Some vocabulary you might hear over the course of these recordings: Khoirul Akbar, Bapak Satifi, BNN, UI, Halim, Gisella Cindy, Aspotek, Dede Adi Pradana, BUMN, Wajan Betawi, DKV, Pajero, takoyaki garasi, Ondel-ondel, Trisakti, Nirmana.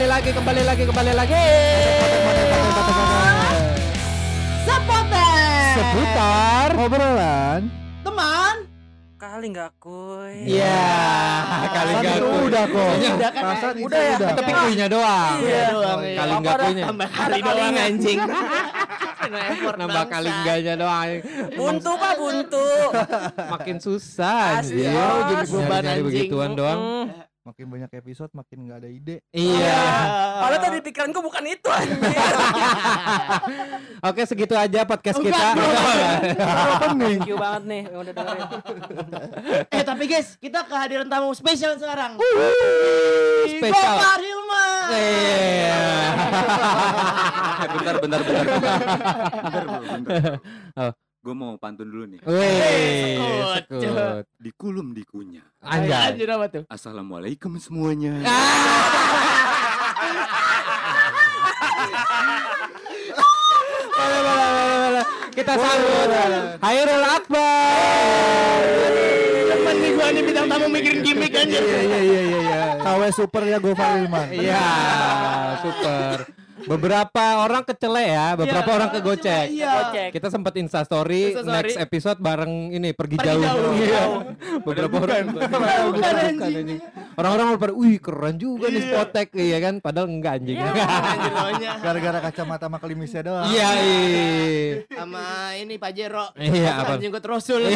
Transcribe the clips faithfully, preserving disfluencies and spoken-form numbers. kembali lagi, kembali lagi, kembali lagi. Sepotek. Seputar obrolan teman. Kali nggak kuy. Iya, kali nggak kuy. Udah kok. Udah kan. Udah ya. Tapi kuinya doang. Iya doang. Kali nggak kuinya. Kali doang anjing. Nambah kali enggaknya doang. Buntu pak buntu. Makin susah. Asli. Jadi beban begituan doang. Makin banyak episode makin nggak ada ide. Iya. Kalau tadi pikiranku bukan itu anjir. Oke segitu aja podcast kita. Thank you banget nih yang udah dengerin. Eh tapi guys kita kehadiran tamu spesial sekarang. Spesial. Bapak Hilman. Bentar bentar bentar. Bentar bentar. Gue mau pantun dulu nih. Wih, sekut. Dikulum dikunyah. Anjay. Anjay apa tuh? Assalamualaikum semuanya. Kita sambut Khoirul Akbar. Temen nih gue nih bintang tamu mikirin gimmick anjir. Iya iya iya. K W super ya gue Hilman. Iya super. Beberapa orang kecele ya, beberapa ya, orang kegocek. Ya. Kita sempat instastory Insta next episode bareng ini pergi, pergi jauh. jauh. Iya. Beberapa orang. Orang-orang pada, "Wih, keren juga yeah. nih Spotek." Iya kan? Padahal enggak anjing. Yeah. Gara-gara kacamata sama klimisnya doang. Iya. Sama ini Pajero. Iya, anjing gue terusul.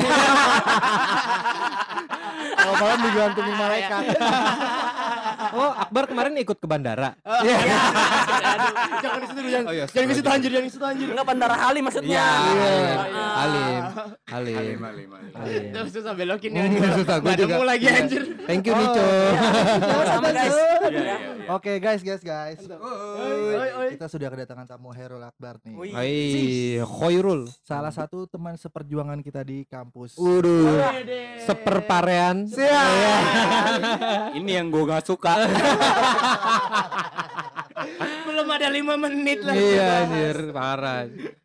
Kalau malam digantungin malaikat. Oh, Akbar kemarin ikut ke bandara. Iya. Jangan di situ jangan. Oh, yes. Jangan ke situ anjir, jangan ke situ anjir. Enggak bandara Halim maksudnya. Iya. Yeah. Ah. Halim. Halim. Halim. Halim. Halim. Terus susah belokin ya. Susah gua juga. Ketemu lagi anjir. Thank you Nico. Sama guys. Oke guys, guys, guys. Kita sudah kedatangan tamu Khoirul Akbar nih. Hai, Khoirul. Salah satu teman seperjuangan kita di kampus. Waduh. Seperparean. Siap. Ini yang gua gak suka. Belum ada lima menit lagi. Iya anjir, parah.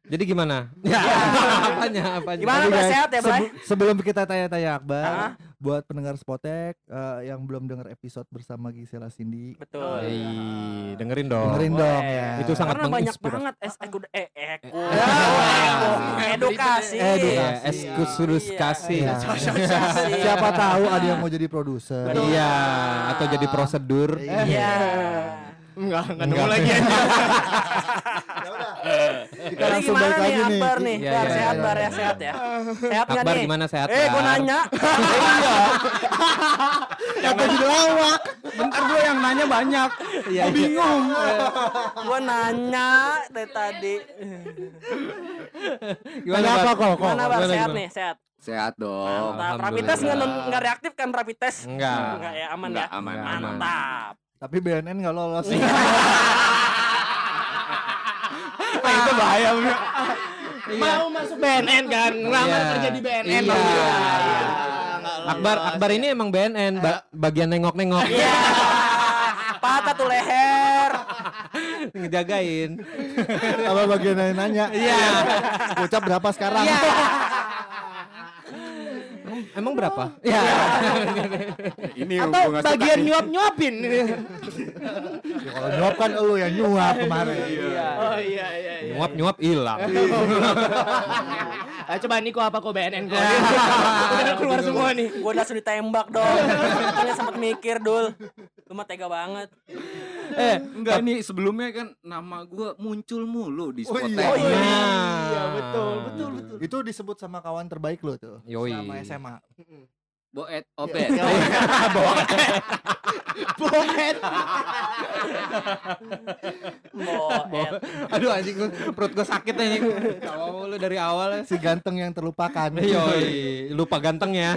Jadi gimana? Ya, apanya, apanya. Gimana Bro, sehat ya Bro? Sebelum kita tanya-tanya Akbar, uh-huh. buat pendengar Spotek uh, yang belum dengar episode bersama Gisella Cindy. Betul. Oh, iya. Iya. Dengerin dong. Dengerin oh, dong ya. Itu sangat karena menginspirasi. Banyak banget es eku eh eku. Edukasi. Edukasi. Eskusuduskasi. Iya. Siapa tahu ada yang mau jadi produser. Iya, atau jadi prosedur. Iya. Enggak, enggak nemu lagi aja. Ya udah. Kita langsung balik lagi nih. Akbar nih, ya, ya, ya, sehat, ya, ya. Bar ya, sehat ya. Sehat enggak nih? Akbar gimana sehat? Eh, bar. Gua nanya. Iya. Kata jadi lawak. Bentar gua yang nanya banyak. Iya, ya. Bingung. Gua nanya dari tadi. Gimana apa kok? Gimana bar sehat nih, sehat. Sehat dong. Rapid test enggak reaktif kan rapid test? Enggak. Enggak ya, aman ya. Mantap. Tapi B N N nggak lolos. Nah, itu bahaya. Mau masuk B N N kan, ngelamar yeah. kerja di B N N. Iya. Yeah. Yeah. Akbar, Akbar ini emang B N N, ba- bagian nengok-nengok. Iya. Yeah. Patah tuh leher. Ngejagain. Kalau bagian nanya. Iya. Yeah. Ucap berapa sekarang? Yeah. Emang berapa? Ya. Ini atau bagian nyuap-nyuapin. Ya, kalau nyuap kan elu yang nyuap kemarin. Iya. Oh iya iya iya. Nyuap-nyuap hilang. Ah coba Niko apa kok B N N kok. Udah keluar semua nih. Gua udah sulit tembak dong. Gua sempat mikir, Dul. Lu mah tega banget. Eh, enggak nih sebelumnya kan nama gua muncul mulu di Spotek. Oh iya, betul, betul, betul. Itu disebut sama kawan terbaik lo tuh. Sama S M A. Boet Obet. Boet. Boet. Boet. Aduh anjing perut gue sakit anjing. Kalau lu dari awal si ganteng yang terlupakan. Yoi, lupa ganteng ya.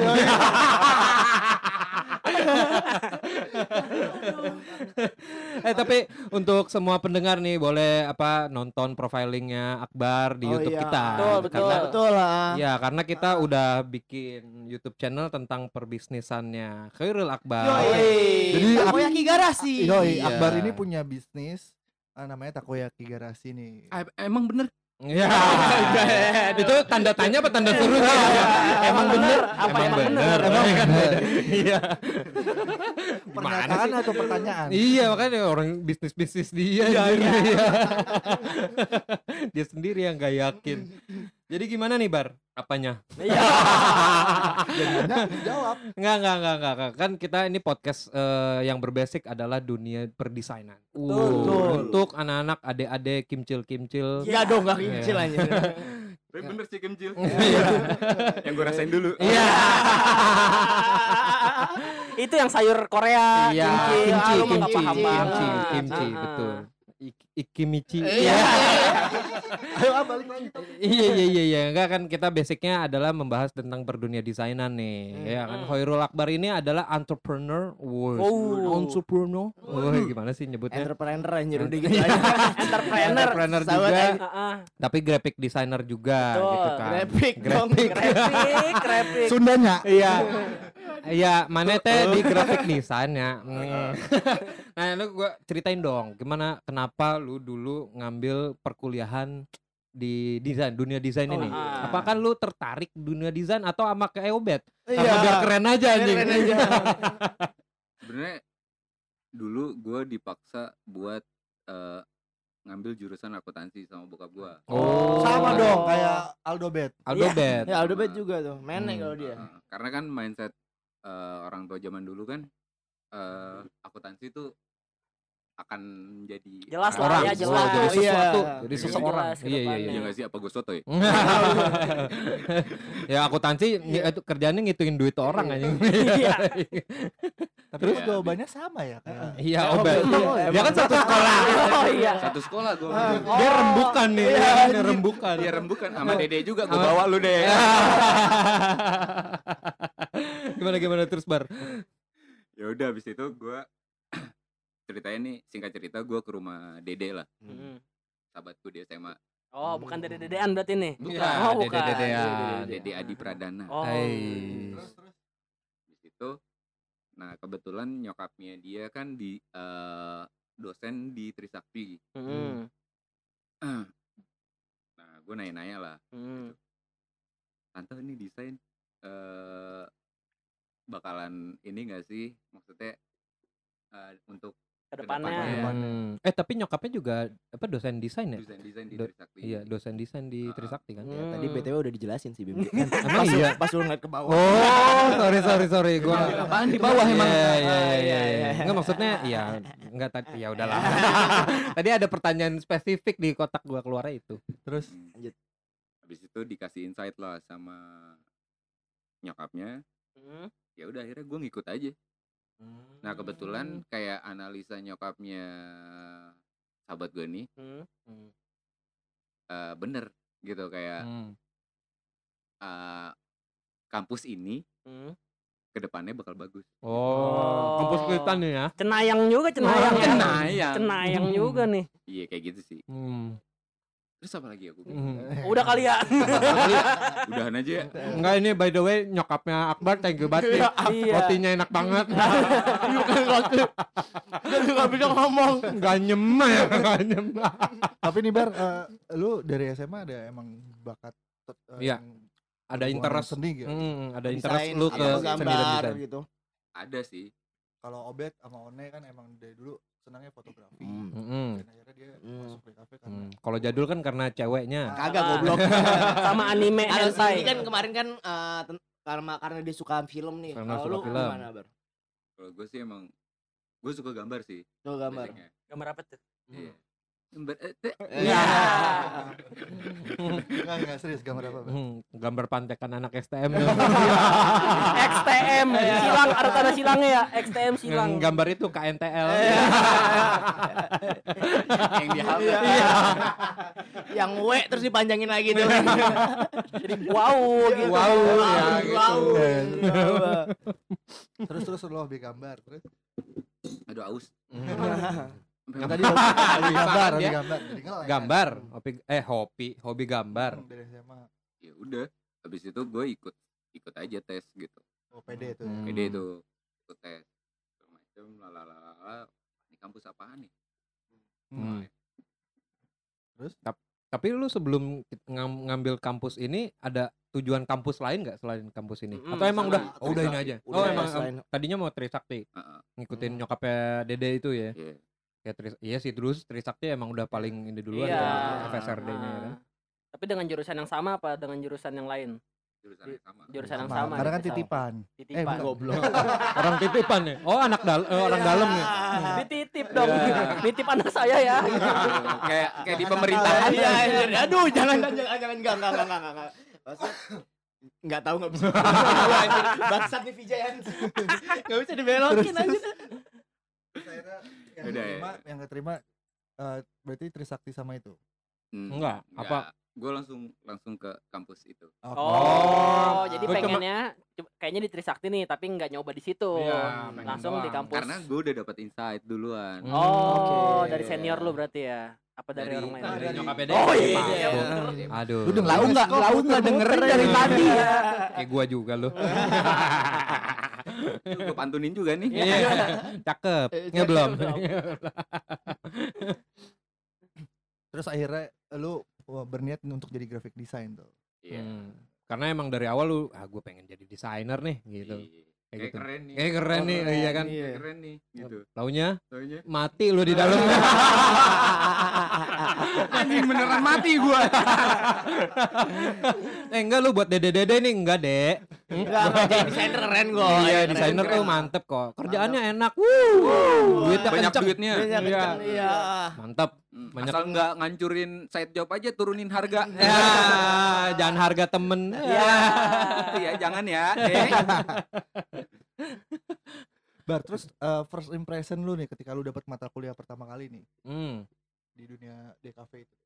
Eh tapi untuk semua pendengar nih boleh apa nonton profilingnya Akbar di oh, YouTube iya. kita. Betul betul karena, betul lah. Ya karena kita ah. udah bikin YouTube channel tentang perbisnisannya Khoirul Akbar. Yoi. Jadi takoyaki garasi. Yoi, iya. Akbar ini punya bisnis ah, namanya takoyaki garasi nih. Emang bener? Ya, itu tanda tanya apa tanda suruh? Ya, emang bener? Apa emang bener? Emang bener. Iya. Pernyataan atau pertanyaan? Iya, makanya orang bisnis-bisnis dia. Iya. Dia sendiri yang gak yakin. Jadi gimana nih Bar? Apanya? Iya. Jadinya dijawab. Enggak, enggak, enggak, enggak. Kan kita ini podcast uh, yang berbasic adalah dunia perdesainan. Betul. Uh, betul. Untuk anak-anak adik-adik kimcil-kimcil. Iya dong, enggak kimcil aja. Tapi bener sih kimcil. Yang gue rasain dulu. Iya. Itu yang sayur Korea, ya, kimchi. Kimchi, ah, kimchi, kimchi, kimchi, ah, betul. Ikimichi. Iya. Ayo ah, balik lagi. Iya iya iya iya. Enggak kan kita basicnya adalah membahas tentang perdunia desainan nih. Hmm. Ya kan Khoirul Akbar ini adalah entrepreneur. Wow. Oh. Entrepreneur. Oh. Oh, gimana sih nyebutnya? Entrepreneur anjir udah gitu aja. Entrepreneur. Entrepreneur juga. Uh-uh. Tapi graphic designer juga. Betul. Gitu kan. Graphic graphic graphic. graphic. Sundanya. Iya. Iya, mana teh di graphic design ya. Mm. Nah, lu gue ceritain dong, gimana kenapa lu dulu ngambil perkuliahan di desain, dunia desain oh, ini. Ah. Apakah lu tertarik dunia desain atau sama ke Eobet? Iya. Sama biar keren aja anjing. Keren aja. Sebenarnya dulu gue dipaksa buat uh, ngambil jurusan akuntansi sama bokap gua. Oh, sama dong kayak Aldo Bet. Aldo yeah. Bet. Ya Aldo Bet juga tuh. Menek hmm. kalau dia. Uh, karena kan mindset Uh, orang tua zaman dulu kan uh, akuntansi itu akan jadi jelas lah orang, ya jelas oh, jadi sesuatu oh, iya. jadi seseorang jelas, iya iya iya nggak sih apa gue soto ya ya akuntansi iya. Kerjanya ngitungin duit orang aja iya. Tapi terus jawabannya ya, sama ya kan iya obat dia kan satu sekolah oh, iya. satu sekolah gue oh, dia rembukan nih iya, dia, dia rembukan dia rembukan sama Dede juga gue bawa lu deh gimana gimana terus Bar ya udah abis itu gue ceritanya nih singkat cerita gue ke rumah Dede lah hmm. sahabatku di S M A oh bukan Dede Dedean berarti nih bukan ya, oh, Dede Dedean Dede Adi Pradana oh terus terus abis itu nah kebetulan nyokapnya dia kan di uh, dosen di Trisakti hmm. nah gue nanya-nanya lah hmm. tante ini desain uh, bakalan ini nggak sih maksudnya uh, untuk kedepannya, kedepannya. Hmm. eh tapi nyokapnya juga apa dosen desain ya dosen desain di Do- Trisakti iya dosen desain di uh, Trisakti kan hmm. ya, tadi B T W udah dijelasin sih Bim kan pas iya pas lu ngeliat ke bawah oh sorry sorry sorry gua apaan di bawah emang ya ya ya nggak maksudnya ya nggak tadi ya udahlah tadi ada pertanyaan spesifik di kotak gua keluarnya itu terus hmm. lanjut habis itu dikasih insight lah sama nyokapnya hmm. ya udah akhirnya gue ngikut aja. Hmm. Nah kebetulan kayak analisa nyokapnya sahabat gue nih, hmm. Hmm. Uh, bener gitu kayak hmm. uh, kampus ini hmm. kedepannya bakal bagus. Oh, kampus Blitar nih ya? Cenayang juga, cenayang, oh, cenayang, cenayang hmm. juga nih. Iya kayak gitu sih. Hmm. Terus apa lagi aku? Mm. Udah kali ya. Udahan aja ya. Enggak ini by the way nyokapnya Akbar thank you banget. Rotinya enak banget. Jadi gak bisa ngomong. Gak nyemah ya. Gak nyemah. Tapi nih Bar, uh, lu dari S M A ada emang bakat? Uh, iya. Ada interest seni gitu? Hmm, ada interest lu ke seni dan desain gitu? Ada sih. Kalau Obet sama One kan emang dari dulu senangnya fotografi. Mm. Mm. Dan akhirnya dia mm. masuk ke kafe karena mm. kalau jadul kan karena ceweknya. Kagak goblok. Sama anime hentai. Ini kan kemarin kan uh, ten- karena karena dia suka film nih. Kalau lu film. Gimana, Bar? Kalau gue sih emang gue suka gambar sih. Suka gambar. Basicnya. Gambar apa tuh? Iya. Gambar eh. Iya. Enggak enggak serius gambar apa, Bang? Gambar pantekan anak S T M. X T M silang harus ada silangnya ya, X T M silang. Gambar itu K N T L. Yang dihapus. Yang W terus dipanjangin lagi tuh. Jadi wow gitu. Wow ya gitu. Terus terus lo hobi gambar, terus. Aduh aus. Yang tadi hobi gambar, hobi gambar. Gambar, hobi eh hobi, hobi gambar. Ya udah, habis itu gue ikut ikut aja tes gitu. Oh, P D itu. Hmm. P D itu ikut tes. Macam lalalala, ini kampus apaan nih? Hmm. Terus Tapi lu sebelum ngambil kampus ini ada tujuan kampus lain nggak selain kampus ini? Mm, Atau emang udah oh, udah ini aja? Udah oh emang selain... tadinya mau Trisakti, uh, ngikutin uh, nyokapnya Dede itu ya? Yeah. Ya Tris, iya sih terus Trisakti emang udah paling ini duluan yeah. kan F S R D-nya. Uh, ya. Tapi dengan jurusan yang sama apa dengan jurusan yang lain? Jurusan yang sama. Jurusan yang sama. Karena kan titipan. Titipan. Eh, goblok. Orang titipan ya. Oh, anak dal eh, orang ya. dalam ya. Dititip dong. Ya. Dititip anak saya ya. Kayak kayak di pemerintahan. Iya, ya. Aduh, jangan jangan jangan enggak enggak enggak enggak. Maksud enggak tahu enggak bisa. Bangsat nih Vijayan. Enggak bisa dibelokin aja. Saya yang terima yang keterima uh, berarti Trisakti sama itu. Hmm. Enggak, apa gue langsung langsung ke kampus itu. Okay. Oh, oh, jadi pengennya cuma... kayaknya di Trisakti nih, tapi nggak nyoba di situ. Ya, langsung doang. Di kampus. Karena gue udah dapat insight duluan. Oh, okay. Dari senior lu berarti ya? Apa dari, dari orang lain? Nah, dari nyokap Dede. Oh iya. iya. Aduh. Lu lau nggak? Lau nggak dengerin dari tadi? Kayak gue juga lu. Gue pantunin juga nih. Cakep. Nggak belum. Terus akhirnya lu wah, berniat untuk jadi graphic design tuh. Iya. Yeah. Hmm. Karena emang dari awal lu ah gue pengen jadi desainer nih gitu. Yeah. Kayak gitu. Keren nih. Kayak keren oh, nih, keren, iya kan? Iya. Keren nih gitu. Taunya? Taunya mati lu di dalamnya. Anjing beneran mati gua. Eh enggak lu buat Dede-dede nih enggak, Dek. Enggak, jadi desainer keren kok. Iya, desainer tuh mantep kok. Kerjaannya mantep. enak. Wuh. Duitnya banyak kenceng. duitnya. Iya. Iya. iya. Mantap. Banyak. Asal enggak ngancurin side job aja, turunin harga. Ya, jangan harga temen. Iya. Iya, jangan ya, Dek. Bar, terus uh, first impression lu nih ketika lu dapat mata kuliah pertama kali nih mm. di dunia D K V itu.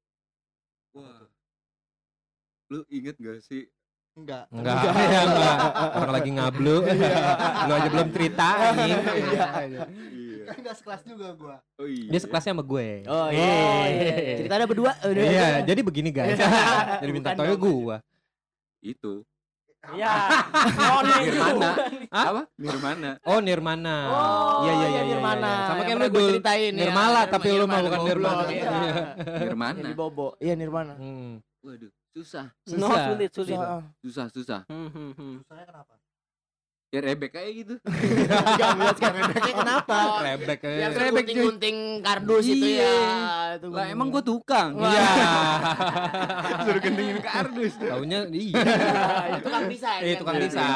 Wah, lu inget gak sih? Enggak, enggak, enggak, enggak. enggak. Orang lagi ngablu, lu aja belum cerita nih. Iya, iya. Kan gak sekelas juga gua. Oh, iya. Dia sekelasnya sama gue. Oh iya. Oh, iya. Ceritanya berdua. Oh, iya, iya. Jadi begini guys. Jadi minta toyo gua. Itu. Ya, oh, Nirmana. Apa? Nirmana. Oh, Nirmana. Iya, iya, iya, Nirmana. Sama kayak lu gue ceritain ya. Nirmala, tapi lu mau bukan Nirmana. Nirmana. Jadi bobo. Iya, Nirmana. Waduh, susah. Susah, sulit, susah. Susah, susah. Susahnya kenapa? Ya rebek kayak gitu. Enggak jelas kan rebeknya kenapa? Rebek. Yang gunting-gunting kardus itu ya. Lah emang gua tukang. Iya. Suruh guntingin kardus. Taunya iya. Tukang desain. Eh tukang desain.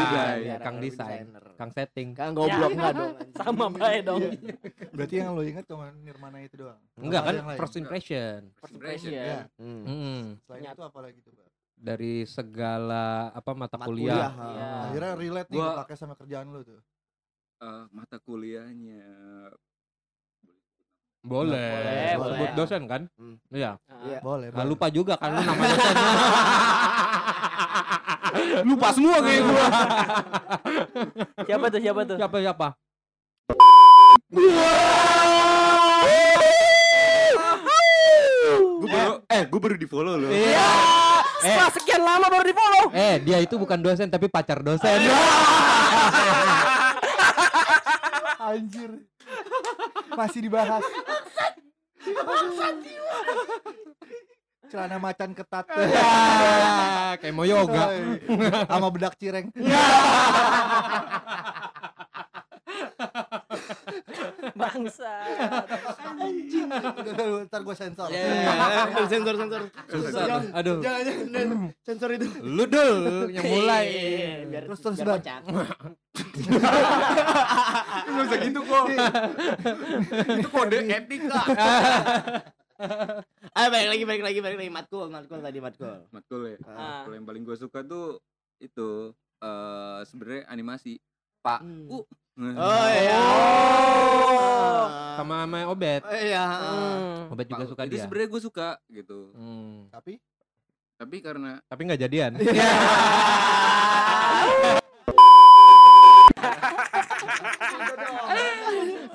Tukang desain. Kang setting. Kang goblok enggak dong. Sama bae dong. Berarti yang lo ingat cuma Nirmana itu doang. Enggak kan first impression. First impression. Heeh. Selain itu apa lagi tuh, Bang? Dari segala apa mata, mata kuliah, kuliah ya. Akhirnya relate nih pakai sama kerjaan lu tuh uh, mata kuliahnya boleh boleh, boleh. Sebut dosen kan iya hmm. uh, boleh, nah, boleh lupa juga kan lu namanya dosen lupa semua kayak gua siapa tuh siapa tuh siapa siapa gue baru eh gue baru di follow loh yeah. Setelah eh. sekian lama baru di follow. Eh dia itu bukan dosen tapi pacar dosen. Anjir. Masih dibahas. Celana macan ketat. Ya, kayak mau yoga. Sama bedak cireng. Bangsa. Anjing. Ntar gue sensor. Yeah. sensor sensor. Susah. Jangan, aduh. Jangan, jangan sensor itu. Lu dul yang mulai. Biar, terus terus biar kocak. Enggak usah gitu kok. Itu kode etika. Ayo balik lagi balik lagi balik lagi matkul matkul tadi matkul. Matkul ya. Matkul yang paling gue suka tuh itu uh, sebenarnya animasi. Pak hmm. U oh iya oh. sama sama Obet oh, iya hmm. Obet juga Pak, suka dia itu sebenarnya gue suka gitu hmm. tapi tapi karena tapi nggak jadian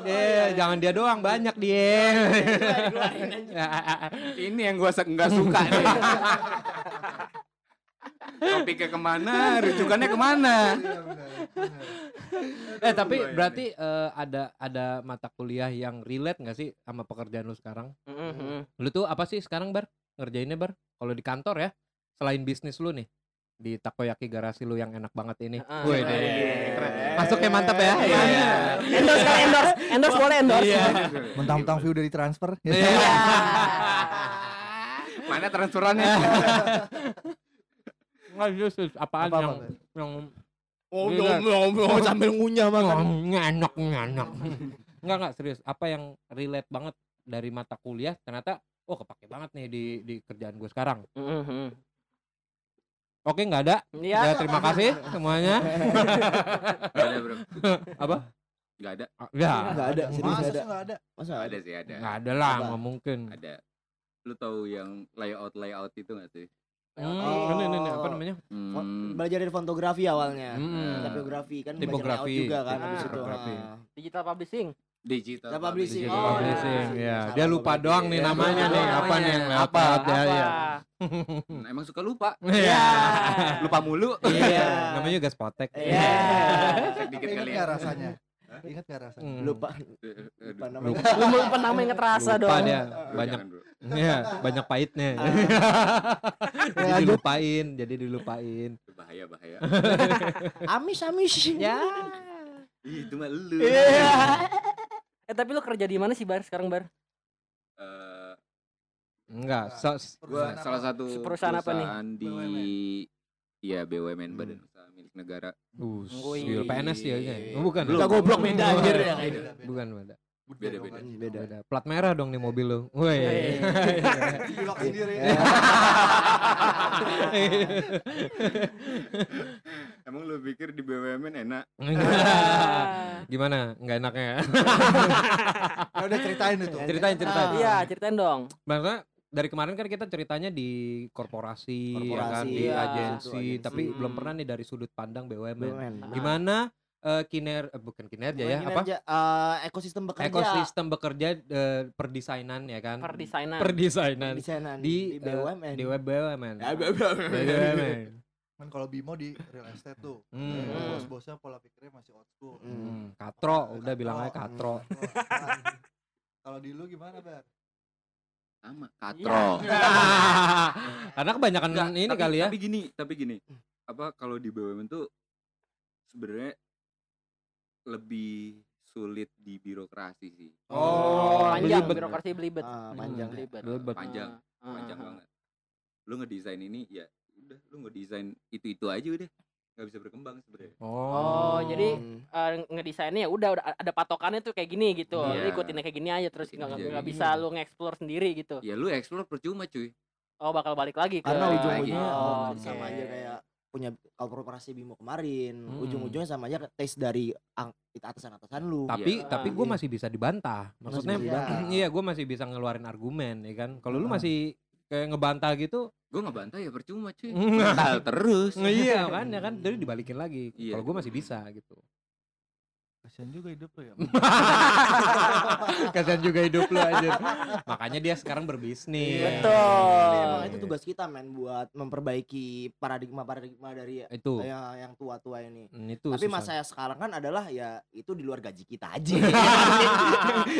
eh jangan dia doang banyak dia ini yang gue nggak suka nih topiknya kemana, rujukannya kemana? eh tapi berarti uh, ada ada mata kuliah yang relate nggak sih sama pekerjaan lu sekarang? Mm-hmm. Lu tuh apa sih sekarang Bar? ngerjainnya Bar? Kalau di kantor ya, selain bisnis lu nih, di takoyaki garasi lu yang enak banget ini. Ah, woi, yeah. yeah. Masuknya mantap ya. Yeah. Yeah. Endorse kan endorse, endorse boleh endorse. Yeah. Mentang-mentang view dari transfer. Yeah. Yeah. Mana transferannya? Enggak justru apaan apa, yang, yang oh, ngomong-ngomong sambil ngunyah banget. Nganok-nganok. Enggak enggak serius, apa yang relate banget dari mata kuliah ternyata oh kepake banget nih di di kerjaan gue sekarang. Mm-hmm. Oke, nggak ada. Ya, ya terima kasih semuanya. Nggak ada bro. Apa? Nggak ada. Ya. Nggak ada. Masa nggak ada? Masa nggak ada sih ada. Nggak ada lah, nggak mungkin. Ada. Lu tahu yang layout layout itu nggak sih? Hmm. Oh. Ini, ini, ini apa namanya? Hmm. Belajar dari fotografi awalnya, hmm. tipografi kan, tipografi juga kan, habis itu digital publishing. Digital, digital publishing. Digital publishing. Oh, ya. Ya. Dia lupa doang nih namanya nih, apa nih yang apa dia ya. Nah, emang suka lupa. Iya. Lupa mulu. Iya. Namanya juga Aspotek. Iya. Dikit kali ya rasanya. Ingat enggak rasanya? Lupa. Lupa namanya. Lupa nama inget rasa doang. Lupa dia. Banyak. Iya, banyak pahitnya. Jadi dilupain, jadi dilupain. Bahaya, bahaya. Amis-amis. Ya. Ih, itu mah lu. Eh tapi lu kerja di mana sih Bar sekarang Bar? Uh, enggak, so, gua salah satu perusahaan, perusahaan apa nih? Di iya B U M N, Badan Usaha Milik Negara. Uh, P N S ya kayaknya. Bukan. Udah goblok beda anjir ya kayak itu. Bukan beda. Beda-beda. Beda. Plat merah dong nih mobil lu. Woi. Dilok sendiri. Emang lu pikir di B U M N enak? Gimana? Enggak enaknya. Ya udah ceritain itu. Ceritain, ceritain. Iya, ceritain dong. Bang, dari kemarin kan kita ceritanya di korporasi, korporasi ya kan, di iya, agensi, tapi hmm. belum pernah nih dari sudut pandang B U M N. B U M N. Gimana? Uh, kiner uh, bukan kinerja bukan ya kinerja, apa uh, ekosistem bekerja ekosistem bekerja uh, perdesainan ya kan perdesainan perdesainan di, di B U M N di B U M N ya, B U M N kan kalau Bimo di real estate tuh hmm. hmm. bos-bosnya pola pikirnya masih old school hmm. katro oh, udah katro. Bilangnya katro hmm. Kalau di lu gimana Bar? Sama katro yeah. Karena kebanyakan nggak, ini tapi, kali ya tapi gini tapi gini apa kalau di B U M N tuh sebenarnya lebih sulit di birokrasi sih. Oh, panjang belibet. Birokrasi belibet. Ah, panjang. Hmm. Belibet. Belibet. Panjang. Ah. Panjang banget. Lu ngedesain ini ya udah lu ngedesain itu-itu aja udah. Enggak bisa berkembang sebenarnya. Oh, oh jadi uh, ngedesainnya ya udah udah ada patokannya tuh kayak gini gitu. Yeah. Lu ikutinnya kayak gini aja terus enggak enggak bisa lu nge-explore sendiri gitu. Ya lu explore percuma cuy. Oh, bakal balik lagi ke karena ujung-ujungnya oh, okay. Sama aja kayak punya korporasi Bimo kemarin hmm. ujung-ujungnya sama aja tes dari atasan-atasan lu tapi ya. Tapi gue masih bisa dibantah maksudnya masih dibantah. Iya gue masih bisa ngeluarin argumen ya kan kalau lu masih kayak ngebantah gitu gue ngebantah ya percuma cuy ngebantah terus iya kan ya kan jadi dibalikin lagi iya. Kalau gue masih bisa gitu kasian juga hidup lo ya kasian juga hidup lo aja makanya dia sekarang berbisnis yeah. Betul yeah. Emang itu tugas kita men buat memperbaiki paradigma-paradigma dari itu. Ya, yang tua-tua ini mm, itu tapi susah. Mas saya sekarang kan adalah ya itu di luar gaji kita aja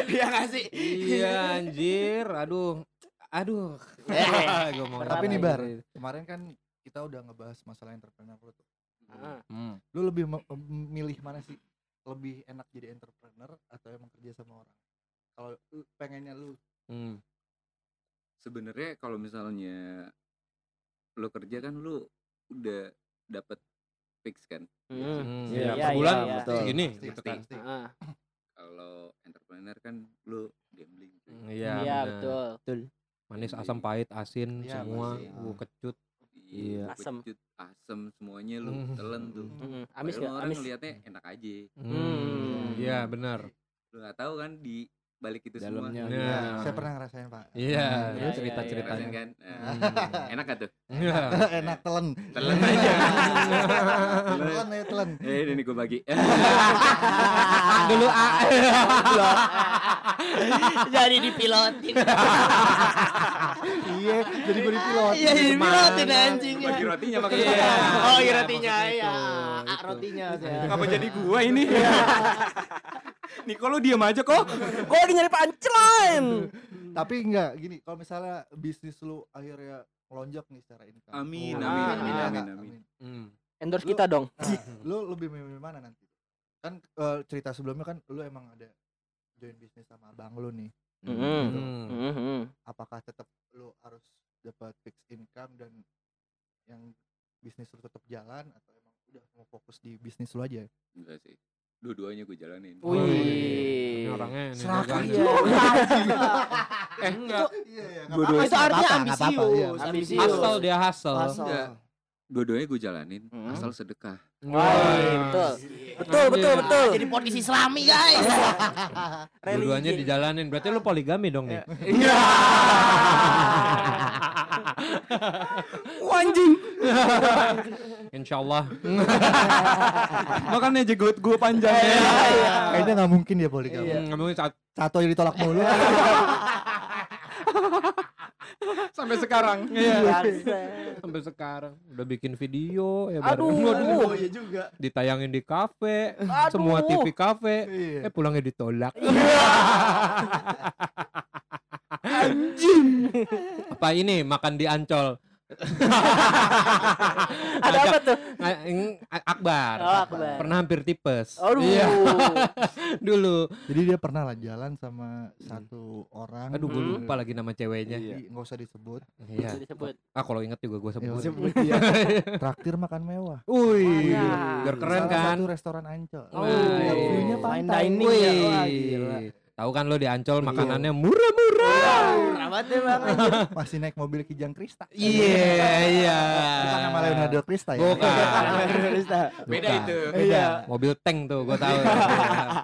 ya gak sih? Iya anjir aduh aduh yeah. Tapi nih Bar kemarin kan kita udah ngebahas masalah entrepreneur lo tuh hmm. Lu lebih memilih mana sih? Lebih enak jadi entrepreneur atau emang kerja sama orang? Kalau pengennya lu hmm. sebenarnya kalau misalnya lu kerja kan lu udah dapat fix kan? Hmm. Ya, ya, per ya, bulan ya, ya. Segini pasti, gitu kan. Uh. Kalau entrepreneur kan lu gambling. Iya ya, betul. Betul. Manis asam pahit asin ya, semua masih, uh. kecut. Iya, asem, asem semuanya lu mm. telan tuh. Mm. Amis gak? Orang amis. Ngeliatnya enak aja. Iya mm. mm. yeah, benar. Lu nggak tahu kan di balik itu dalamnya semua. Iya. Yeah. Saya pernah ngerasain pak. Iya. Yeah. Cerita cerita kan. Mm. Enak gak tuh? Yeah. Enak telan. Telan aja. Telan aja telan. Eh ini gue bagi. Dulu a. Jadi dipilotin. Iya, jadi gue dipilotin. Iya, dipilotin anjingnya. Bagi rotinya makanya. Oh, iya rotinya ya. A rotinya. Kenapa jadi gua ini? Niko lu diem aja kok. Kok dia nyari punchline. Tapi enggak gini, kalau misalnya bisnis lu akhirnya melonjak nih secara income. Amin. Oh, amin. Amin. Amin. Amin. Amin. Hmm. Endorse lu, kita dong. Nah, lu lebih memilih mana nanti? Kan uh, cerita sebelumnya kan lu emang ada join bisnis sama abang lu nih. Mm-hmm. Gitu. Mm-hmm. Apakah tetap lu harus dapat fixed income dan yang bisnis lu tetap jalan atau emang udah mau fokus di bisnis lu aja? Enggak sih. Dua-duanya gue jalanin. Wih, ini orangnya ini serakah ya. Eh enggak. Iya ya, enggak. Itu artinya ambisius, ambisius. Asal dia hustle. Dua-duanya gue jalanin, hmm. asal sedekah. Woi, betul. Betul, betul, betul. Jadi posisi Islami, guys. Dua-duanya dijalanin. Berarti lu poligami dong nih. Iya. Anjing. Insyaallah. Makanya jegot gue panjang. Kayaknya enggak mungkin dia poligami. Enggak mungkin satu yang ditolak mulu. Sampai sekarang. Iya. Sampai sekarang udah bikin video ya baru. Aduh, aduh. Ya juga. Ditayangin di kafe, aduh. Semua T V kafe. Iya. Eh pulangnya ditolak. Iya. Anjing. Apa ini makan di Ancol? Ada apa tuh? Akbar. Oh, Akbar pernah hampir tipes. Aduh. Iya. Dulu. Jadi dia pernah lah jalan sama satu orang. Aduh, gue lupa hmm. lagi nama ceweknya. Iya. Nggak usah disebut. Iya. Disebut. Ah, kalau ingat juga gue sebut. Iya. Traktir makan mewah. Wih. Biar keren salah kan? Satu restoran Ancol. Oh. View-nya pantai. Wih. Tahu kan lo di Ancol makanannya murah-murah. Murah banget bang. Masih naik mobil Kijang Krista. Iya yeah, iya. Bukan sama Leonardo Krista ya. Bukan. Beda itu. Iya. Mobil tank tuh gue tahu.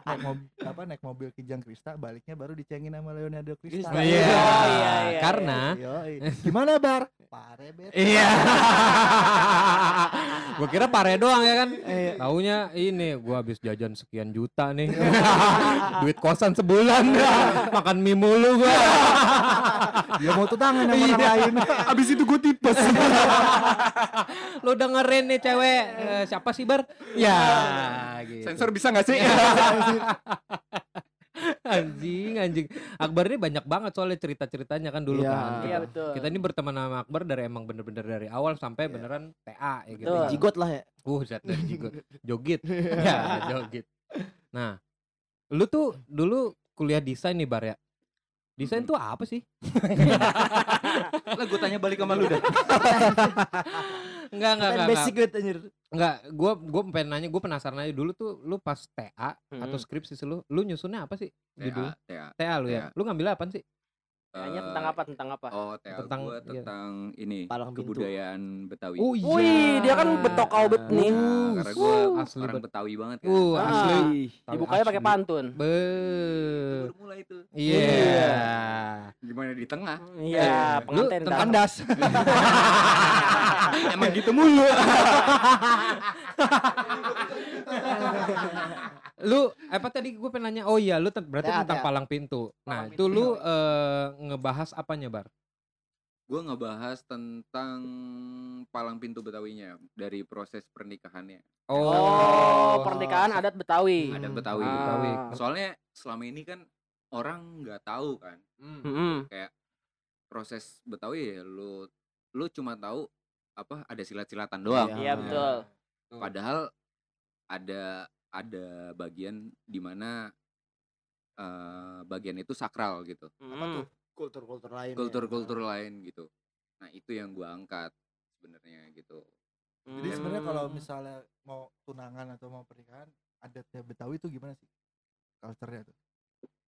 Naik mobil apa naik mobil Kijang Krista baliknya baru dicengin sama Leonardo Krista. Iya. Iya. Karena gimana bar? Pare bet. Iya. Gue kira pare doang ya kan. Taunya ini gue habis jajan sekian juta nih. Duit kosan sebulan. Bulan dah, makan mie mulu gua. Dia mau tutangan sama orang lain. Abis itu gua tipes. Lo dengerin nih cewek, eh, siapa sih Bar? Ya, gitu. Sensor bisa nggak sih? Anjing, anjing. Akbar ini banyak banget soalnya cerita-ceritanya kan dulu ya, kan. Iya, betul. Kita ini berteman sama Akbar dari emang bener-bener dari awal sampai ya. Beneran T A ya gitu. Dari jigot lah ya. Uh, zat dari jigot. Joget. Ya, joget. Nah, lu tuh dulu kuliah desain nih Bar ya. Desain mm-hmm. tuh apa sih? Lah gue tanya balik sama lu dah. Enggak, enggak, enggak. Basic gue anjir. Enggak, gue gue pengen nanya, gue penasaran aja dulu tuh lu pas T A mm-hmm. atau skripsi lu, lu nyusunnya apa sih? Judul? T A, T A. T A lu ya. T A. Lu ngambil apaan sih? Tanya tentang apa tentang apa? Oh, tentang gua tentang iya. ini Palang kebudayaan Betawi. Oh, iya. Wih, dia kan betokau bet nih. Nah, karena gua uh, asli orang bet. Betawi banget kan. Uh, asli. Ah, dibukanya pakai pantun. Be. Baru mulai itu. Iya. Yeah. Yeah. Gimana di tengah? Iya, yeah, eh, pengantin kandas. Emang gitu mulu. Lu apa tadi gue pengen nanya, oh iya lu te- berarti ya, tentang ya. Palang pintu. Nah palang itu pintu. Lu uh, ngebahas apanya Bar? Gue ngebahas tentang palang pintu Betawinya dari proses pernikahannya. Oh, oh pernikahan adat Betawi. Adat Betawi. Ah. Betawi. Soalnya selama ini kan orang nggak tahu kan, mm. kayak proses Betawi ya lu lu cuma tahu apa ada silat-silatan doang. Iya ya, betul. Padahal ada ada bagian di mana uh, bagian itu sakral gitu. Mm. Apa tuh? Kultur-kultur lain. Kultur-kultur ya? Lain gitu. Nah, itu yang gua angkat sebenarnya gitu. Mm. Jadi sebenarnya kalau misalnya mau tunangan atau mau pernikahan, adatnya Betawi itu gimana sih? Kulturnya tuh.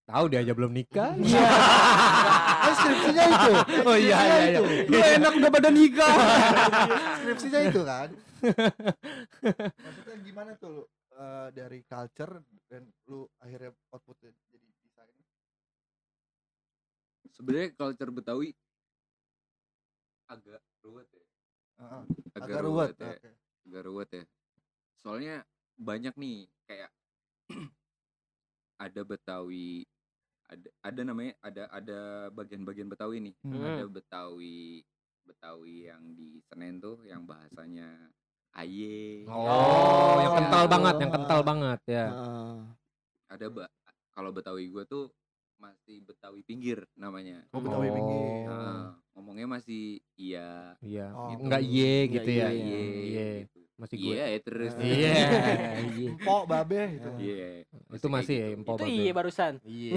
Tahu dia aja belum nikah. Iya. Nah, skripsinya itu. Oh iya iya iya. Lu enak udah pada nikah. Skripsinya itu kan. Maksudnya gimana tuh lu? Uh, dari culture dan lu akhirnya outputnya jadi desain. Sebenarnya culture Betawi agak ruwet ya. Uh-huh. Agak, agak ruwet, ruwet ya. Okay. Agak ruwet ya. Soalnya banyak nih kayak ada Betawi, ada ada namanya ada ada bagian-bagian Betawi nih. Hmm. Ada Betawi Betawi yang di Senen tuh yang bahasanya Aye. Oh, oh, yang kental ya. Banget, yang kental banget ya. Uh. Ada ba- kalau Betawi gue tuh masih Betawi pinggir namanya. Oh, Betawi oh. pinggir. Nah, ngomongnya masih iya. Iya. Oh. Gitu. Enggak ye gitu ya. Iya. Iya. Gitu. Masih gue. Iya, terus. Iya. Empok babe itu. Iya. Itu masih ya empok babe. Itu iya barusan. Iya.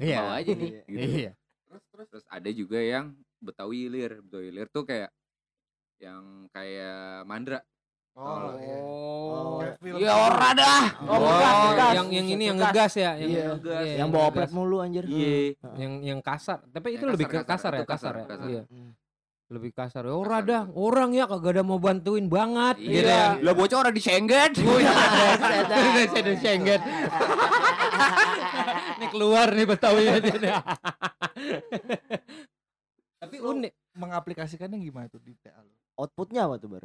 Iya aja nih gitu. Iya. Terus terus terus ada juga yang Betawi Hilir. Betawi Hilir tuh kayak yang kayak Mandra. Oh, oh, ya ora dah. Oh, yang yang ini yang ngegas ya, yang yeah. ngegas, yeah. yang bawa plat mulu anjir. Iya, yeah. yang yang kasar. Tapi itu ya, lebih kasar, kasar, kasar, ya, kasar, kasar ya, kasar ya. Iya. Lebih kasar. Ya ora dah, orang ya kagak ada mau bantuin banget. Iya. Yeah. Yeah. Lah bocah ora disengget. Oh iya, saya disengget. Ini keluar nih Betawi aja. Tapi unik mengaplikasikannya gimana tuh di T A lu? Outputnya apa tuh, Bar?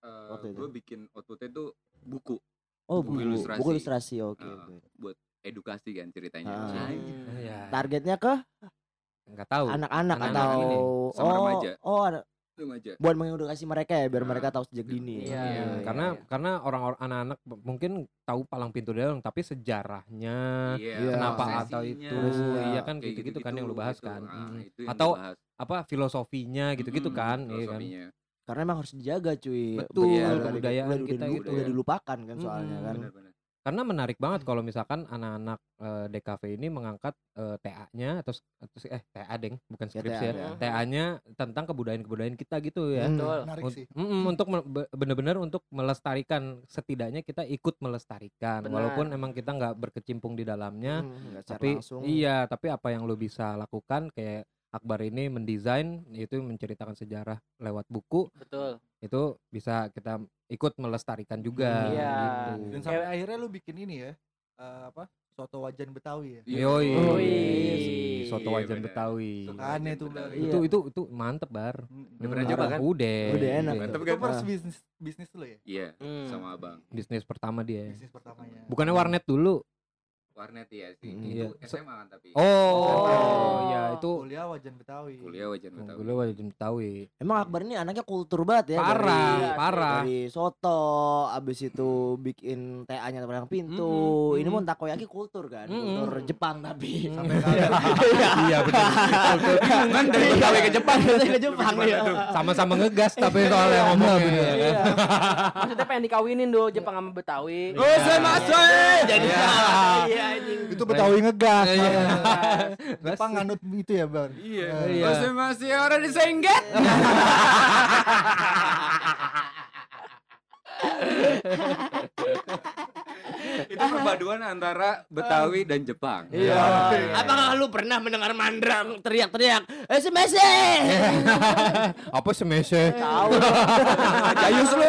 Uh, gue bikin outputnya tuh buku, oh, buku, buku ilustrasi, buku ilustrasi oke, okay, uh, okay. buat edukasi kan ceritanya. Ah. Nah, ya. Targetnya ke? Enggak tahu. Anak-anak, anak-anak atau anak-anak sama oh, remaja. Oh, anak remaja. Buat mengedukasi mereka ya, biar uh, mereka tahu sejak dini. Iya. Ya, ya, ya, karena ya. karena orang-orang anak-anak mungkin tahu palang pintu dalam, tapi sejarahnya, yeah, kenapa oh, atau itu, iya kan gitu-gitu, gitu-gitu kan yang lu bahas gitu, kan. Nah, hmm. Atau bahas. apa filosofinya gitu-gitu hmm, kan, iya kan. Karena emang harus dijaga cuy. Betul, ya, kebudayaan udah, kita udah, gitu. Udah dilupakan kan hmm, soalnya kan. Bener-bener. Karena menarik banget kalau misalkan anak-anak uh, D K V ini mengangkat uh, T A-nya atau, atau eh T A deng, bukan skripsi ya. ya. T A-nya tentang kebudayaan-kebudayaan kita gitu ya. Hmm. Menarik sih. Mm-mm, untuk benar-benar untuk melestarikan, setidaknya kita ikut melestarikan. Benar. Walaupun emang kita enggak berkecimpung di dalamnya, hmm, tapi langsung. Iya, tapi apa yang lo bisa lakukan kayak Akbar ini mendesain, itu menceritakan sejarah lewat buku. Betul. Itu bisa kita ikut melestarikan juga. Iya. Gitu. Dan sampai Ewa. akhirnya lu bikin ini ya, uh, apa? Soto Wajan Betawi ya. Yoi. Oh, iya. Soto Wajan iya, Betawi. Aneh tuh. Itu itu itu mantep Bar. Udah pernah coba kan? Udah. Udah enak. Mantep kan? Itu first bisnis bisnis dulu ya? Iya. Hmm. Sama Abang. Bisnis pertama dia. Bisnis pertamanya. Bukannya warnet dulu? Warnet ya sih, hmm, itu iya. S M A kan tapi oh, oh ya itu kuliah Wajan Betawi kuliah Wajan Betawi kuliah Wajan Betawi emang Akbar ini anaknya kultur banget ya, parah dari, parah dari soto abis itu bikin T A-nya palang pintu, mm-hmm. ini pun takoyaki kultur kan, mm-hmm. kultur Jepang tapi sampai iya benar kultur kan dari Betawi ke Jepang ke Jepang ya sama-sama ngegas tapi soalnya ngomongnya maksudnya pengen dikawinin dulu Jepang sama Betawi oh sama saya jadi salah. Itu Betawi ngegas. Jepang nganut itu ya Bang. Iya. Masih-masih orang disengget. Itu perpaduan antara Betawi dan Jepang. Iya. Apakah lu pernah mendengar Mandrang teriak-teriak? Eh semese. Apa semese? Tahu. Ayus lu.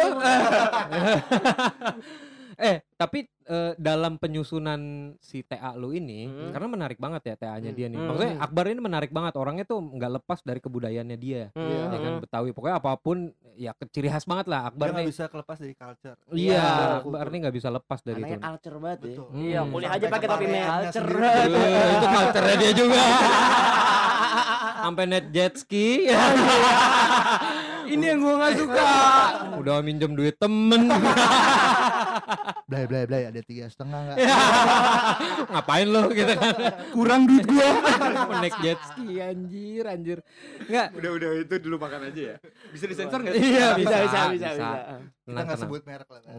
Eh tapi uh, dalam penyusunan si T A lu ini hmm. karena menarik banget ya T A-nya hmm. dia nih. Maksudnya Akbar ini menarik banget, orangnya tuh nggak lepas dari kebudayaannya dia, hmm. ya kan Betawi. Pokoknya apapun ya ciri khas banget lah Akbar nih. Nggak bisa lepas dari culture. Iya. Ya, Akbar nih nggak bisa lepas dari anaknya itu. Culture banget. Ya. Hmm. Iya. Kuliah aja pakai topi merah. Culture. Itu culture-nya dia juga. Sampai net jet ski. Ini yang gue nggak suka. Udah minjem duit temen. Blay blay blay ada tiga setengah nggak? Ngapain lo gitu kan? Kurang duit gue. Naik jet ski anjir anjir. Nggak. Udah udah itu dulu makan aja ya. Bisa disensor nggak? Iya bisa bisa bisa. bisa. bisa. Kita nggak sebut merek lah. Kan?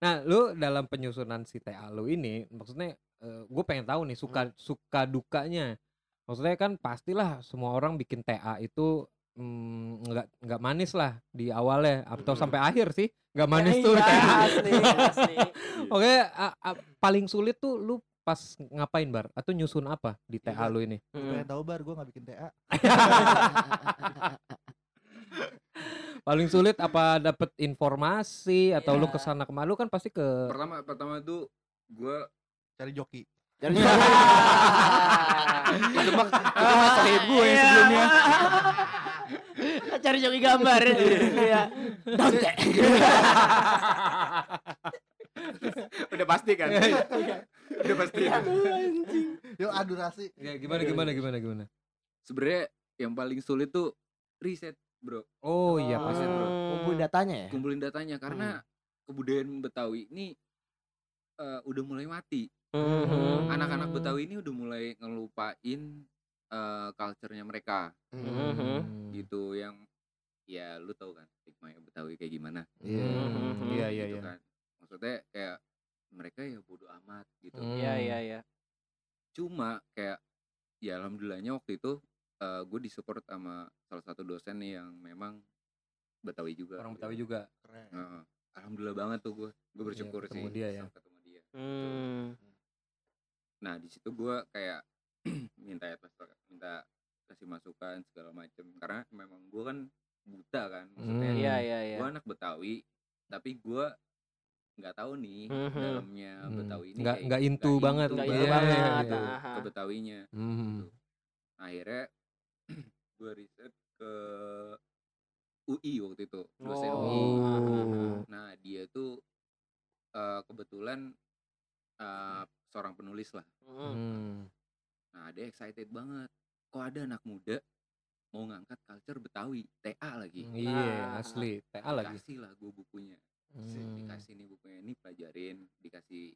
Nah lu dalam penyusunan si T A lu ini maksudnya uh, gue pengen tahu nih suka hmm. suka dukanya. Maksudnya kan pastilah semua orang bikin T A itu nggak mm, nggak manis lah di awalnya atau mm. sampai akhir sih nggak manis ya, tuh iya, asli, asli. Oke a- a- paling sulit tuh lu pas ngapain Bar atau nyusun apa di T A ya, lu ini pengen mm. tahu Bar gue nggak bikin T A. Paling sulit apa dapet informasi atau yeah. lu kesana kemari lu kan pasti ke pertama pertama tuh gue cari joki. Jadi itu mah seribu ya sebelumnya. Cari joki gambar. Iya. Udah pasti kan? Udah pasti. Anjing. Yo adurasi. Ya gimana gimana gimana gimana. Sebenarnya yang paling sulit tuh riset, Bro. Oh iya, riset, Bro. Kumpulin datanya ya? Kumpulin datanya karena kebudayaan Betawi ini uh, udah mulai mati. Mm-hmm. Anak-anak Betawi ini udah mulai ngelupain uh, culture-nya mereka. Mm-hmm. Gitu, yang ya lu tahu kan stigma Betawi kayak gimana. Iya iya iya iya. Maksudnya kayak mereka ya bodo amat gitu. Iya iya iya. Cuma kayak ya alhamdulillahnya waktu itu uh, gue disupport sama salah satu dosen nih yang memang Betawi juga. Orang Betawi gitu. Juga. Keren. Uh, alhamdulillah banget tuh gue. Gue bersyukur ya, ketemu sih dia, ya. Ketemu dia. Hmm. Nah, di situ gue kayak minta advice, minta kasih masukan segala macam karena memang gue kan buta kan. Maksudnya hmm. ya, ya, ya. Gue anak Betawi tapi gue nggak tahu nih mm-hmm. dalamnya Betawi ini nggak nggak intu banget, nggak intu banget, banget. Yeah, yeah, yeah. ke Betawinya. Mm-hmm. Gitu. Akhirnya gue riset ke U I waktu itu, dosen oh. U I. Nah dia tuh uh, kebetulan uh, seorang penulis lah. Mm. Nah dia excited banget. Kok ada anak muda mau ngangkat culture Betawi, T A lagi. Iya yeah, nah, asli T A lagi. Kasih lah gue bukunya. Hmm. Dikasih nih bukunya, ini pelajarin, dikasih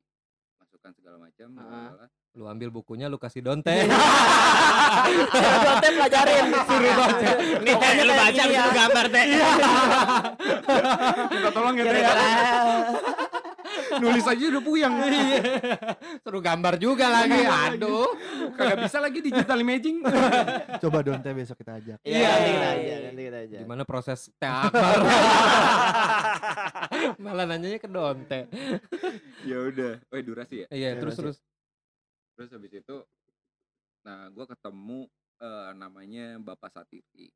masukan segala macam. Ah. Lu ambil bukunya, lu kasih downtek. Downtek pelajarin, suruh baca. Nih teh lu baca, lu gambar teh. Minta tolong ya teh. Nulis aja udah puyeng. Suruh gambar juga lagi. Aduh, kagak bisa lagi digital imaging. Coba downtek besok kita ajak. Iya, nanti kita ajak. Gimana proses teh akbar? Malah nanyanya ke Donte. Ya udah, eh durasi ya. Iya, terus terus. Terus habis itu nah, gua ketemu uh, namanya Bapak Satifi.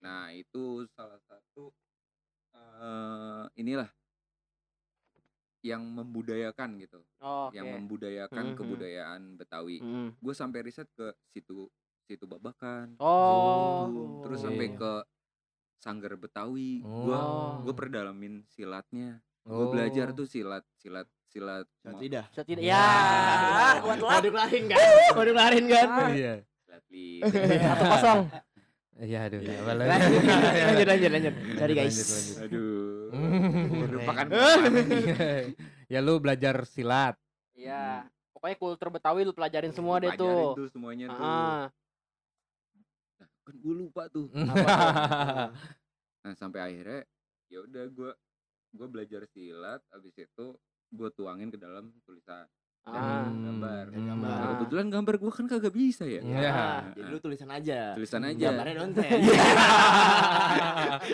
Nah, itu salah satu uh, inilah yang membudayakan gitu. Oh, okay. Yang membudayakan mm-hmm. kebudayaan Betawi. Mm-hmm. Gua sampai riset ke situ situ Babakan. Oh. Situ, terus oh, sampai iya. ke Sanggar Betawi, oh. gua gua perdalamin silatnya, gua oh. belajar tuh silat silat silat silat lidah, silat lidah, ya, buat lari larin kan, buat larin kan, iya, silat lidah, atau kosong, iya aduh, lanjut lanjut lanjut, cari guys, aduh, merupakan, ya lu belajar silat, iya, pokoknya kultur Betawi lu pelajarin semua deh tuh, pelajarin tuh semuanya tuh. Kan gue lupa tuh. Nah sampai akhirnya ya udah gue gue belajar silat, abis itu gue tuangin ke dalam tulisan ah. gambar. Hmm. Gambar. Nah, kebetulan gambar gue kan kagak bisa ya. Iya. Yeah. Nah, jadi lu tulisan aja. Tulisan aja. Gambarnya donteng.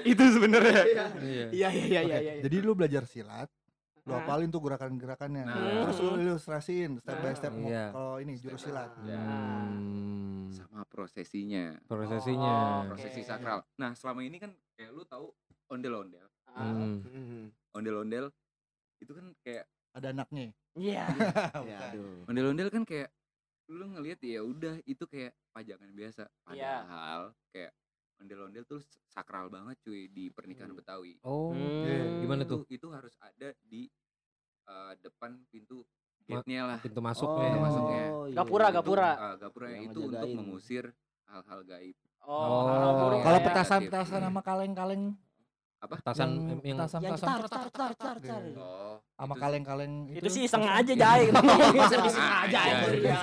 Itu sebenarnya. Iya iya iya iya. Jadi lu belajar silat, lu apalin tuh gerakan-gerakannya, nah. terus lu ilustrasiin step by step yeah. kalau ini jurusilat. Iya. Hmm. Sama prosesinya, prosesinya, oh, prosesi okay. sakral. Nah selama ini kan kayak lu tahu ondel-ondel, hmm. ondel-ondel itu kan kayak ada anaknya. Iya. Yeah. Yeah. Ondel-ondel kan kayak lu ngelihat ya udah itu kayak pajangan biasa. Padahal yeah. kayak ondel-ondel tuh sakral banget cuy di pernikahan hmm. Betawi. Oh. Hmm. Yeah. Gimana tuh? Itu, itu harus ada di uh, depan pintu. Gate-nya lah, pintu masuknya, oh, masuknya. Gapura, itu, gapura. Uh, gapura yang itu menjagain. Untuk mengusir hal-hal gaib. Oh, oh ya, kalau petasan-petasan sama kaleng-kaleng apa? Petasan yang petasan tar-tar-tar oh, sama kaleng-kaleng itu, itu sih sengaja jahit. Masih bisa aja.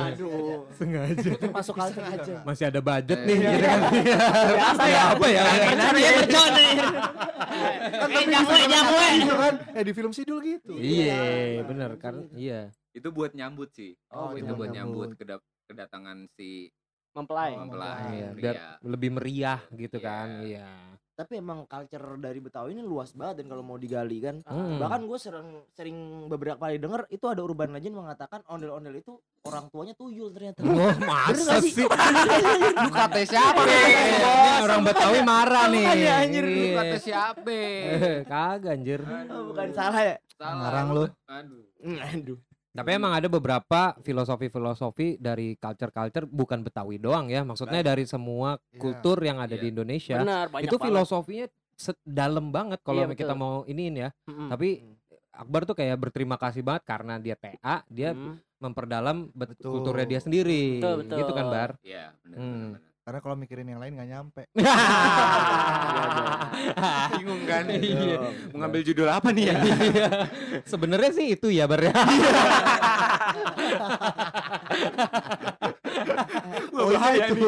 Aduh. Sengaja. Masuk kaleng aja. Masih ada budget nih gitu kan. Ya apa ya? Caranya bercon nih. Eh di film Sidul gitu. Iya, benar kan? Iya. Itu buat nyambut sih. Oh, itu buat nyambut kedatangan si mempelai. Mempelai. Biar lebih meriah gitu kan. Iya. Tapi emang culture dari Betawi ini luas banget dan kalau mau digali kan hmm. bahkan gue sering sering beberapa kali denger itu ada urban legend mengatakan ondel-ondel itu orang tuanya tuyul ternyata. Oh, masa sih? Lu kata siapa? Orang Betawi marah nih. Lu kata siapa? Kagak anjir. Bukan salah ya? Marang lu. Aduh. Aduh. Tapi emang ada beberapa filosofi-filosofi dari culture-culture bukan Betawi doang ya. Maksudnya dari semua kultur yeah. yang ada yeah. di Indonesia. Benar, itu filosofinya dalam banget kalau yeah, kita mau iniin ya. Mm-hmm. Tapi Akbar tuh kayak berterima kasih banget karena dia T A, dia mm. memperdalam bet- kulturnya dia sendiri. Betul, betul. Gitu kan Bar? Iya, yeah, benar. Hmm. Karena kalau mikirin yang lain gak nyampe. Bingung kan? Iya. Mau ngambil judul apa nih ya? Sebenarnya sih itu ya Bar. Oh iya itu.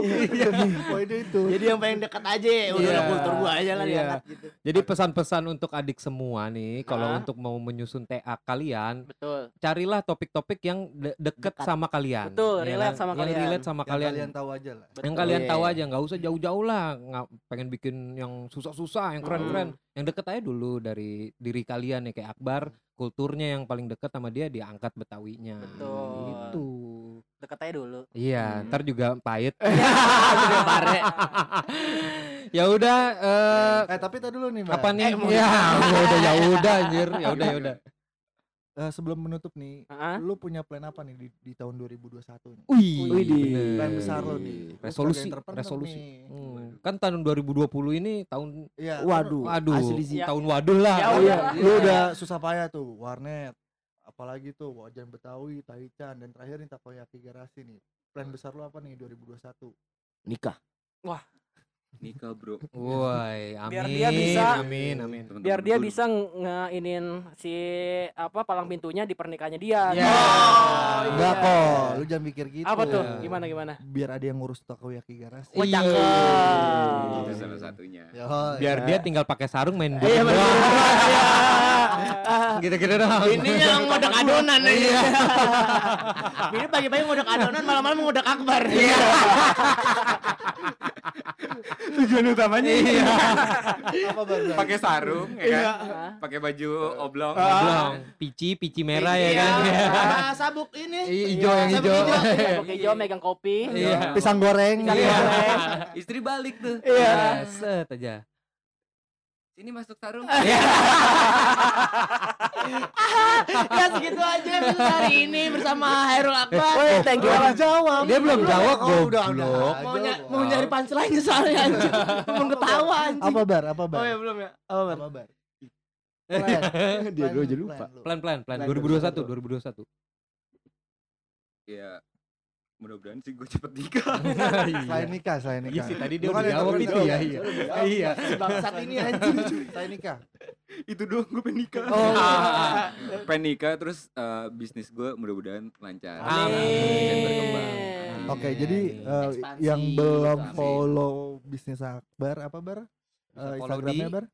Oh itu. Jadi yang pengen dekat aja, udah yeah. kultur gua aja lah yeah. diangkat gitu. Jadi pesan-pesan untuk adik semua nih, kalau nah. untuk mau menyusun T A kalian, betul. Carilah topik-topik yang de- deket, deket sama kalian. Betul, ya, relate sama yang kalian. Relate sama yang kalian. Kalian tahu aja lah. Yang betul. Kalian tahu aja, enggak usah jauh-jauh lah. Nggak pengen bikin yang susah-susah, yang keren-keren. Hmm. Yang deket aja dulu dari diri kalian nih, kayak Akbar, kulturnya yang paling deket sama dia diangkat Betawinya. Betul. Gitu. Deket aja dulu. Iya, hmm. ntar juga pahit. Juga pare. Ya udah. Uh, eh tapi tadi dulu nih. Mbak. Apa nih? Eh, ya udah ya udah anjir. Ya udah ya udah. Uh, sebelum menutup nih, uh-huh. lu punya plan apa nih di, di tahun dua ribu dua puluh satu nih? Wih, Wih plan besar lu nih. Resolusi, resolusi. Hmm. Kan tahun dua ribu dua puluh ini tahun ya, waduh, waduh. Ya. Tahun waduh lah. Ya, oh, ya. Ya. Lu udah susah payah tuh, warnet. Apalagi tuh Wajan Betawi, Taichan, dan terakhir nih takoyaki garasi nih. Plan besar lu apa nih dua ribu dua puluh satu? Nikah. Wah. Nikah bro. Woi, amin. Biar dia bisa, amin, amin. Teman-teman biar dia dulu bisa ngeinin si apa palang pintunya di pernikahannya dia. Yeah. Oh, enggak iya. kok, lu jangan mikir gitu. Apa tuh? Gimana gimana? Biar ada yang ngurus takoyaki garasi. Oh, cakep. Itu salah satunya. Yoh, biar iya. dia tinggal pakai sarung main bola. Gitu-gitu dong. Ini yang ngodek adonan ini. Ini pagi-pagi ngodek adonan, malam-malam ngodek Akbar. Iya. Tujuan utamanya iya. Pakai sarung ya kan? Pakai baju oblong, ah. oblong, pici, pici merah ya kan. Sama sabuk ini. Ijo yang ijo. Sabuk ijo megang kopi. Iya. Pisang goreng. Pisang goreng. Istri balik tuh. Iya, set aja. Ini masuk sarung. Ya segitu aja episode hari ini bersama Khoirul Akbar. Oh, thank you. Belum jawab. Dia belum jawab. Oh, udah, udah. Mau, ny- mau nyari punchline soalnya anjing. Mau ketawa anjing. Apa bar? Apa bar? Oh ya belum ya. Apa bar? Apa bar? Dia dulu aja lupa. Pelan-pelan, pelan. dua ribu dua puluh satu Ya. Mudah-mudahan sih gue cepet nikah. Selain nikah, selain nikah. Iya sih tadi dia udah jawab itu ya. Iya. Iya. Bangsat ini anjir. Selain nikah. Itu doang gue pengen nikah. Oh. Ah. Pengen nikah terus uh, bisnis gue mudah-mudahan lancar. Amin. Dan berkembang. Oke, okay, jadi uh, yang belum Amin. follow bisnis Akbar apa Bar? Uh, Instagramnya Bar?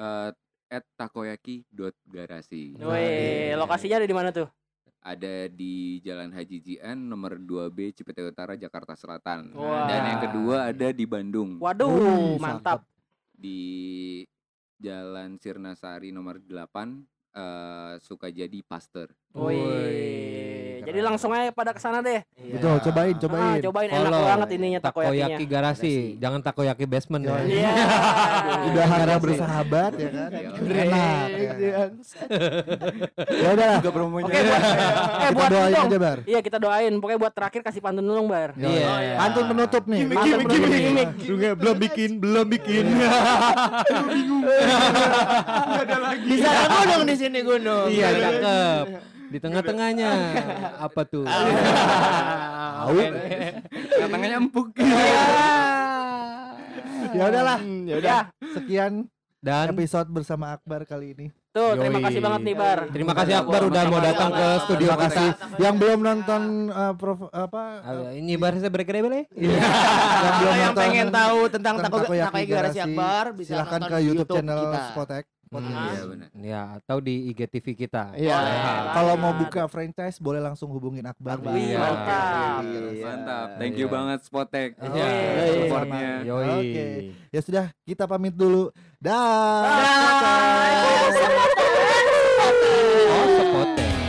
Uh, et takoyaki dot garasi Woi, lokasinya ada di mana tuh? Ada di Jalan Haji Jian nomor dua B Cipete Utara Jakarta Selatan. Wow. Dan yang kedua ada di Bandung. Waduh, uh, mantap. Di Jalan Sirnasari nomor delapan uh, Sukajadi Pasteur. Woi. Jadi langsung aja pada kesana deh. Iya. Betul, cobain, cobain. Ah, cobain enak Halo. banget ininya takoyakinya. Takoyaki garasi, jangan takoyaki basement ya. Iya. Udah harga bersahabat ya kan. Enak. Ya udah lah. Oke, buat, eh buat doain aja Bar. Iya, kita doain. Pokoknya buat terakhir kasih pantun dulu Bar. Iya. Yeah. Oh, yeah. Pantun penutup nih. Gimik gimik gimik. Belum bikin, belum bikin. Bingung. Enggak ada lagi. Bisa gunung di sini gunung. Iya, cakep. Di tengah-tengahnya apa tuh? Tahu? Tengah-tengahnya empuk. Ya udahlah, ya udah. Sekian dan episode bersama Akbar kali ini. Tuh, Yoi. terima kasih banget nih Bar. Terima kasih Akbar udah mau datang ke studio kasih. Yang belum nonton uh, prof, apa uh, ini Bar saya berkrebel ya. Yang pengen tahu tentang takoyaki garasi Akbar bisa silakan ke YouTube channel Aspotek. Iya benar. Ya, atau di I G T V kita. Iya. Kalau mau buka franchise boleh langsung hubungin Akbar. Iya. Mantap. Mantap. Thank you banget Spotek. Iya. Supportnya. Oke. Ya sudah, kita pamit dulu. Dah. Spotek. Oh, Spotek.